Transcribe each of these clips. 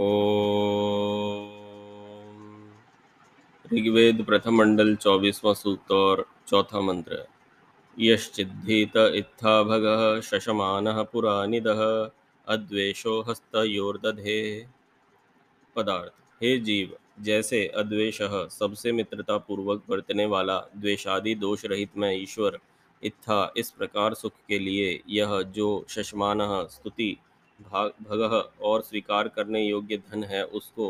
ओम ऋग्वेद प्रथम मंडल 24वां सूक्त और चौथा मंत्र। यश्चिद्धीत इत्था भगः शशमानः पुरानिदः अद्वेषो हस्तयोर्दधे। पदार्थ: हे जीव, जैसे अद्वेषः सबसे मित्रता पूर्वक बरतने वाला द्वेषादि दोष रहित में ईश्वर इत्था इस प्रकार सुख के लिए यह जो शशमानः स्तुति भगः और स्वीकार करने योग्य धन है उसको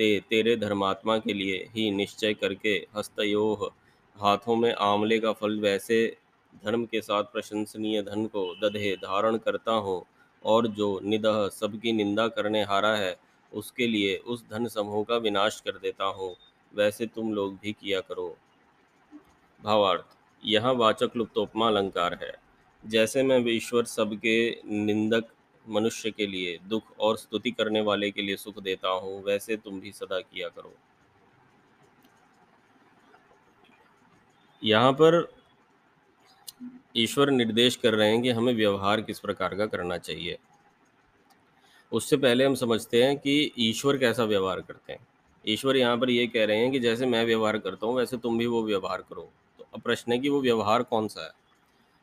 तेरे धर्मात्मा के लिए ही निश्चय करके हस्तयोः हाथों में आंवले का फल वैसे धर्म के साथ प्रशंसनीय धन को दधे धारण करता हो, और जो निदह सबकी निंदा करने हारा है उसके लिए उस धन समूह का विनाश कर देता हो, वैसे तुम लोग भी किया करो। भावार्थ: यहाँ वाचक लुप्तोपमा अलंकार है। जैसे मैं ईश्वर सबके निंदक मनुष्य के लिए दुख और स्तुति करने वाले के लिए सुख देता हूँ, वैसे तुम भी सदा किया करो। यहाँ पर ईश्वर निर्देश कर रहे हैं कि हमें व्यवहार किस प्रकार का करना चाहिए। उससे पहले हम समझते हैं कि ईश्वर कैसा व्यवहार करते हैं। ईश्वर यहाँ पर ये कह रहे हैं कि जैसे मैं व्यवहार करता हूँ वैसे तुम भी वो व्यवहार करो। तो अब प्रश्न है कि वो व्यवहार कौन सा है।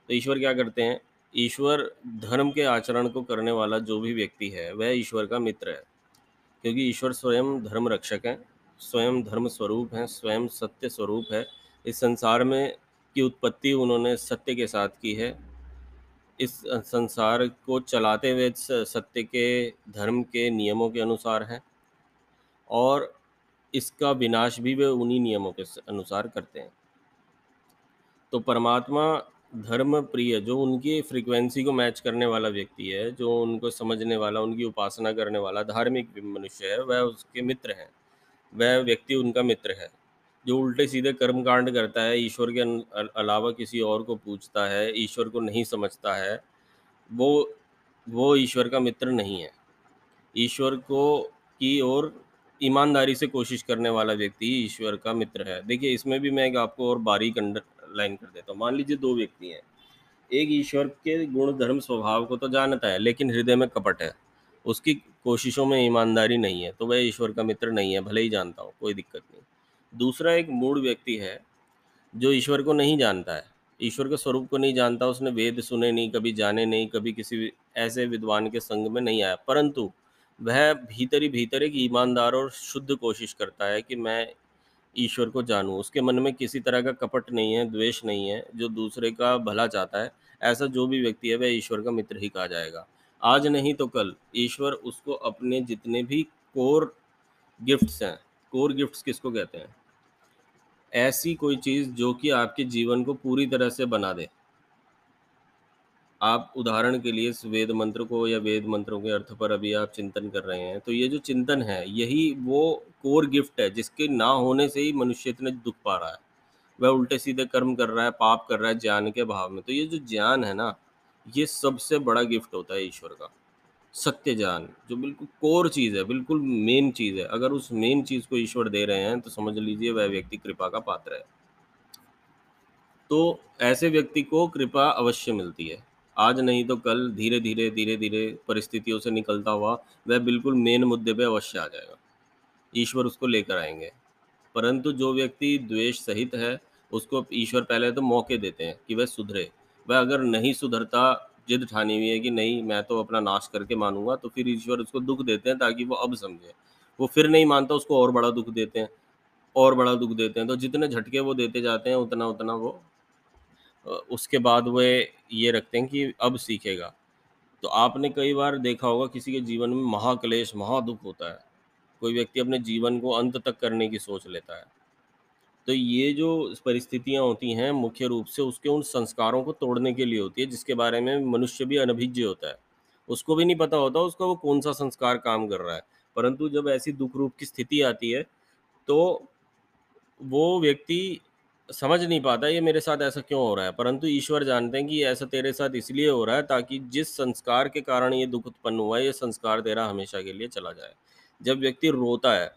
तो ईश्वर क्या करते हैं, ईश्वर धर्म के आचरण को करने वाला जो भी व्यक्ति है वह ईश्वर का मित्र है, क्योंकि ईश्वर स्वयं धर्म रक्षक हैं, स्वयं धर्म स्वरूप हैं, स्वयं सत्य स्वरूप है। इस संसार में की उत्पत्ति उन्होंने सत्य के साथ की है। इस संसार को चलाते हुए सत्य के धर्म के नियमों के अनुसार है, और इसका विनाश भी वे उन्हीं नियमों के अनुसार करते हैं। तो परमात्मा धर्म प्रिय, जो उनकी फ्रीक्वेंसी को मैच करने वाला व्यक्ति है, जो उनको समझने वाला, उनकी उपासना करने वाला धार्मिक मनुष्य है, वह उसके मित्र है, वह व्यक्ति उनका मित्र है। जो उल्टे सीधे कर्मकांड करता है, ईश्वर के अलावा किसी और को पूजता है, ईश्वर को नहीं समझता है, वो ईश्वर का मित्र नहीं है। ईश्वर को की ओर ईमानदारी से कोशिश करने वाला व्यक्ति ईश्वर का मित्र है। देखिए, इसमें भी मैं एक आपको और बारीक लाइन कर देता हूँ। मान लीजिए दो व्यक्ति हैं, एक ईश्वर के गुण धर्म स्वभाव को तो जानता है, लेकिन हृदय में कपट है, उसकी कोशिशों में ईमानदारी नहीं है, तो वह ईश्वर का मित्र नहीं है, भले ही जानता हो, कोई दिक्कत नहीं। दूसरा एक मूढ़ व्यक्ति है जो ईश्वर को नहीं जानता है, ईश्वर के स्वरूप को नहीं जानता, उसने वेद सुने नहीं, कभी जाने नहीं, कभी किसी ऐसे विद्वान के संग में नहीं आया, परंतु वह भीतर ही भीतर एक ईमानदार और शुद्ध कोशिश करता है कि मैं ईश्वर को जानूं। उसके मन में किसी तरह का कपट नहीं है, द्वेष नहीं है, जो दूसरे का भला चाहता है। ऐसा जो भी व्यक्ति है वह ईश्वर का मित्र ही कहा जाएगा। आज नहीं तो कल ईश्वर उसको अपने जितने भी कोर गिफ्ट्स हैं, कोर गिफ्ट्स किसको कहते हैं, ऐसी कोई चीज़ जो कि आपके जीवन को पूरी तरह से बना दे। आप उदाहरण के लिए वेद मंत्र को या वेद मंत्रों के अर्थ पर अभी आप चिंतन कर रहे हैं, तो ये जो चिंतन है यही वो कोर गिफ्ट है जिसके ना होने से ही मनुष्य इतने दुख पा रहा है। वह उल्टे सीधे कर्म कर रहा है, पाप कर रहा है ज्ञान के भाव में। तो ये जो ज्ञान है ना, ये सबसे बड़ा गिफ्ट होता है ईश्वर का, सत्य ज्ञान, जो बिल्कुल कोर चीज़ है, बिल्कुल मेन चीज़ है। अगर उस मेन चीज़ को ईश्वर दे रहे हैं तो समझ लीजिए वह व्यक्ति कृपा का पात्र है। तो ऐसे व्यक्ति को कृपा अवश्य मिलती है। आज नहीं तो कल धीरे धीरे परिस्थितियों से निकलता हुआ वह बिल्कुल मेन मुद्दे पे अवश्य आ जाएगा, ईश्वर उसको लेकर आएंगे। परंतु जो व्यक्ति द्वेष सहित है उसको ईश्वर पहले तो मौके देते हैं कि वह सुधरे। वह अगर नहीं सुधरता, जिद ठानी हुई है कि नहीं मैं तो अपना नाश करके मानूंगा, तो फिर ईश्वर उसको दुख देते हैं ताकि वो अब समझे। वो फिर नहीं मानता, उसको और बड़ा दुख देते हैं, और बड़ा दुख देते हैं। तो जितने झटके वो देते जाते हैं उतना उतना वो उसके बाद वह ये रखते हैं कि अब सीखेगा। तो आपने कई बार देखा होगा किसी के जीवन में महाक्लेश, महादुख होता है, कोई व्यक्ति अपने जीवन को अंत तक करने की सोच लेता है। तो ये जो परिस्थितियां होती हैं मुख्य रूप से उसके उन संस्कारों को तोड़ने के लिए होती है जिसके बारे में मनुष्य भी अनभिज्ञ होता है, उसको भी नहीं पता होता उसका वो कौन सा संस्कार काम कर रहा है। परंतु जब ऐसी दुख रूप की स्थिति आती है तो वो व्यक्ति समझ नहीं पाता ये मेरे साथ ऐसा क्यों हो रहा है, परंतु ईश्वर जानते हैं कि ऐसा तेरे साथ इसलिए हो रहा है ताकि जिस संस्कार के कारण ये दुख उत्पन्न हुआ है ये संस्कार तेरा हमेशा के लिए चला जाए। जब व्यक्ति रोता है,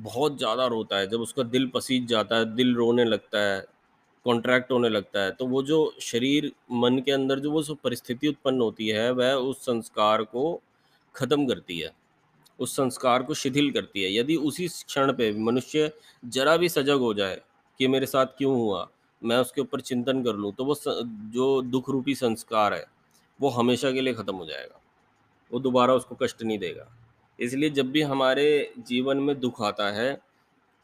बहुत ज़्यादा रोता है, जब उसका दिल पसीज जाता है, दिल रोने लगता है, कॉन्ट्रैक्ट होने लगता है, तो वो जो शरीर मन के अंदर जो वो परिस्थिति उत्पन्न होती है वह उस संस्कार को ख़त्म करती है। उस संस्कार को शिथिल करती है। यदि उसी क्षण पे मनुष्य जरा भी सजग हो जाए कि मेरे साथ क्यों हुआ, मैं उसके ऊपर चिंतन कर लूँ, तो वो जो दुख रूपी संस्कार है वो हमेशा के लिए ख़त्म हो जाएगा, वो दोबारा उसको कष्ट नहीं देगा। इसलिए जब भी हमारे जीवन में दुख आता है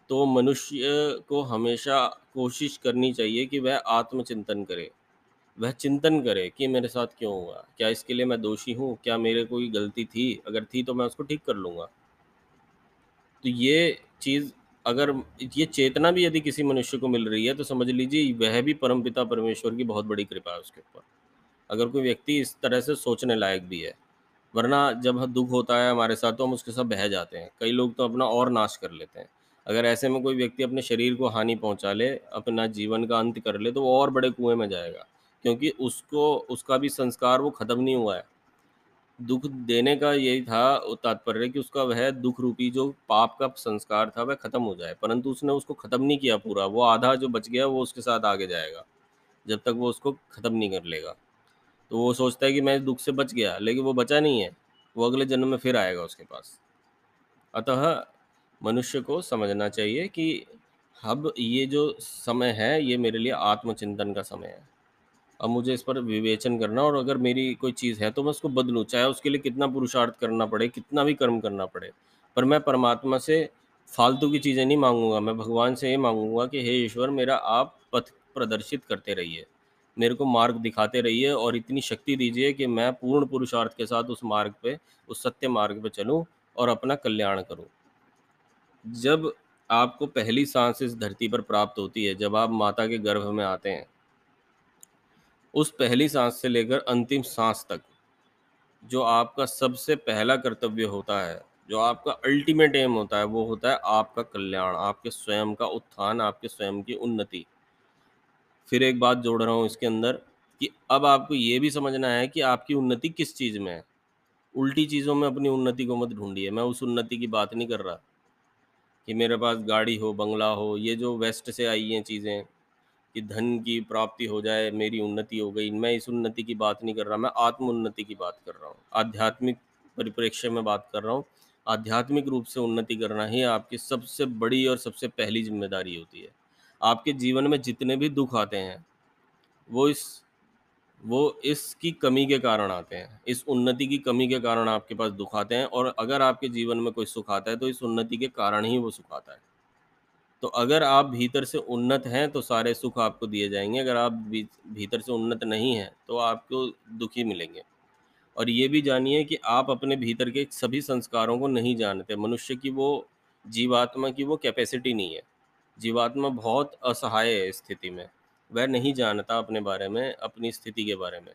तो मनुष्य को हमेशा कोशिश करनी चाहिए कि वह आत्मचिंतन करे, वह चिंतन करे कि मेरे साथ क्यों हुआ, क्या इसके लिए मैं दोषी हूँ, क्या मेरे कोई गलती थी, अगर थी तो मैं उसको ठीक कर लूँगा। तो ये चीज़, अगर ये चेतना भी यदि किसी मनुष्य को मिल रही है तो समझ लीजिए वह भी परमपिता परमेश्वर की बहुत बड़ी कृपा है उसके ऊपर, अगर कोई व्यक्ति इस तरह से सोचने लायक भी है। वरना जब दुख होता है हमारे साथ तो हम उसके साथ बह जाते हैं, कई लोग तो अपना और नाश कर लेते हैं। अगर ऐसे में कोई व्यक्ति अपने शरीर को हानि पहुंचा ले, अपना जीवन का अंत कर ले, तो वो और बड़े कुएं में जाएगा, क्योंकि उसको उसका भी संस्कार वो ख़त्म नहीं हुआ है। दुख देने का यही था तात्पर्य कि उसका वह दुख रूपी जो पाप का संस्कार था वह ख़त्म हो जाए, परंतु उसने उसको ख़त्म नहीं किया पूरा, वो आधा जो बच गया वो उसके साथ आगे जाएगा जब तक वो उसको ख़त्म नहीं कर लेगा। तो वो सोचता है कि मैं दुख से बच गया, लेकिन वो बचा नहीं है, वो अगले जन्म में फिर आएगा उसके पास। अतः मनुष्य को समझना चाहिए कि अब ये जो समय है ये मेरे लिए आत्मचिंतन का समय है, अब मुझे इस पर विवेचन करना, और अगर मेरी कोई चीज़ है तो मैं उसको बदलूँ, चाहे उसके लिए कितना पुरुषार्थ करना पड़े, कितना भी कर्म करना पड़े, पर मैं परमात्मा से फालतू की चीज़ें नहीं मांगूंगा। मैं भगवान से ये मांगूंगा कि हे ईश्वर, मेरा आप पथ प्रदर्शित करते रहिए, मेरे को मार्ग दिखाते रहिए, और इतनी शक्ति दीजिए कि मैं पूर्ण पुरुषार्थ के साथ उस मार्ग पे, उस सत्य मार्ग पे चलूं और अपना कल्याण करूं। जब आपको पहली सांस इस धरती पर प्राप्त होती है, जब आप माता के गर्भ में आते हैं, उस पहली सांस से लेकर अंतिम सांस तक जो आपका सबसे पहला कर्तव्य होता है, जो आपका अल्टीमेट एम होता है, वो होता है आपका कल्याण, आपके स्वयं का उत्थान, आपके स्वयं की उन्नति। फिर एक बात जोड़ रहा हूँ इसके अंदर कि अब आपको ये भी समझना है कि आपकी उन्नति किस चीज़ में है। उल्टी चीज़ों में अपनी उन्नति को मत ढूंढिए। मैं उस उन्नति की बात नहीं कर रहा कि मेरे पास गाड़ी हो, बंगला हो, ये जो वेस्ट से आई हैं चीज़ें कि धन की प्राप्ति हो जाए, मेरी उन्नति हो गई, मैं इस उन्नति की बात नहीं कर रहा। मैं आत्म उन्नति की बात कर रहा हूँ, आध्यात्मिक परिप्रेक्ष्य में बात कर रहा हूँ। आध्यात्मिक रूप से उन्नति करना ही आपकी सबसे बड़ी और सबसे पहली जिम्मेदारी होती है। आपके जीवन में जितने भी दुख आते हैं वो इसकी कमी के कारण आते हैं, इस उन्नति की कमी के कारण आपके पास दुख आते हैं। और अगर आपके जीवन में कोई सुख आता है तो इस उन्नति के कारण ही वो सुख आता है। तो अगर आप भीतर से उन्नत हैं तो सारे सुख आपको दिए जाएंगे, अगर आप भीतर से उन्नत नहीं हैं तो आपको दुख ही मिलेंगे। और ये भी जानिए कि आप अपने भीतर के सभी संस्कारों को नहीं जानते। मनुष्य की वो, जीवात्मा की वो कैपेसिटी नहीं है। जीवात्मा बहुत असहाय है इस स्थिति में, वह नहीं जानता अपने बारे में, अपनी स्थिति के बारे में,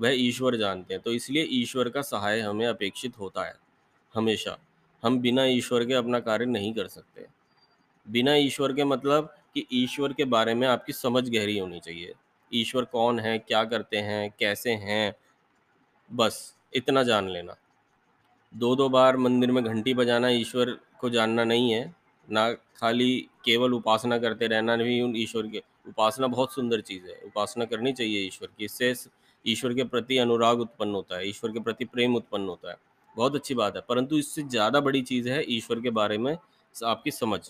वह ईश्वर जानते हैं। तो इसलिए ईश्वर का सहाय हमें अपेक्षित होता है हमेशा। हम बिना ईश्वर के अपना कार्य नहीं कर सकते। बिना ईश्वर के मतलब कि ईश्वर के बारे में आपकी समझ गहरी होनी चाहिए। ईश्वर कौन है, क्या करते हैं, कैसे हैं, बस इतना जान लेना। 2-2 बार मंदिर में घंटी बजाना ईश्वर को जानना नहीं है, ना खाली केवल उपासना करते रहना भी उन ईश्वर के। उपासना बहुत सुंदर चीज़ है, उपासना करनी चाहिए ईश्वर की, इससे ईश्वर के प्रति अनुराग उत्पन्न होता है, ईश्वर के प्रति प्रेम उत्पन्न होता है, बहुत अच्छी बात है। परंतु इससे ज़्यादा बड़ी चीज़ है ईश्वर के बारे में आपकी समझ।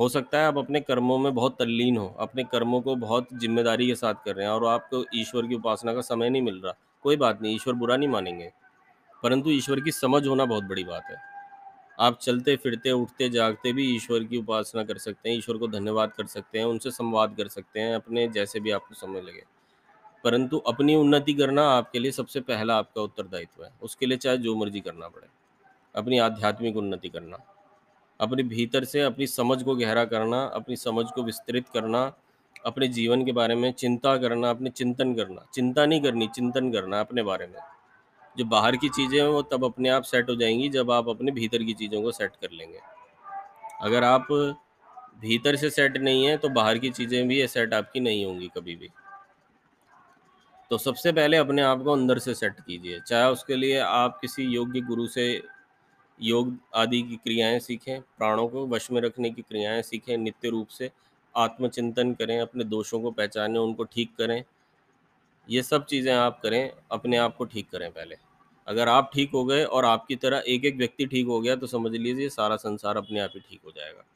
हो सकता है आप अपने कर्मों में बहुत तल्लीन हो, अपने कर्मों को बहुत जिम्मेदारी के साथ कर रहे हैं और आपको ईश्वर की उपासना का समय नहीं मिल रहा। कोई बात नहीं, ईश्वर बुरा नहीं मानेंगे, परंतु ईश्वर की समझ होना बहुत बड़ी बात है। आप चलते फिरते, उठते जागते भी ईश्वर की उपासना कर सकते हैं, ईश्वर को धन्यवाद कर सकते हैं, उनसे संवाद कर सकते हैं, अपने जैसे भी आपको समय लगे। परंतु अपनी उन्नति करना आपके लिए सबसे पहला आपका उत्तरदायित्व है। उसके लिए चाहे जो मर्जी करना पड़े, अपनी आध्यात्मिक उन्नति करना, अपने भीतर से अपनी समझ को गहरा करना, अपनी समझ को विस्तृत करना, अपने जीवन के बारे में चिंता करना, अपने चिंतन करना। चिंता नहीं करनी, चिंतन करना अपने बारे में। जो बाहर की चीज़ें हैं वो तब अपने आप सेट हो जाएंगी जब आप अपने भीतर की चीज़ों को सेट कर लेंगे। अगर आप भीतर से सेट नहीं हैं तो बाहर की चीज़ें भी ये सेट आपकी नहीं होंगी कभी भी। तो सबसे पहले अपने आप को अंदर से सेट कीजिए, चाहे उसके लिए आप किसी योग्य गुरु से योग आदि की क्रियाएं सीखें, प्राणों को वश में रखने की क्रियाएं सीखें, नित्य रूप से आत्मचिंतन करें, अपने दोषों को पहचानें, उनको ठीक करें। ये सब चीज़ें आप करें, अपने आप को ठीक करें पहले। अगर आप ठीक हो गए और आपकी तरह एक एक व्यक्ति ठीक हो गया तो समझ लीजिए सारा संसार अपने आप ही ठीक हो जाएगा।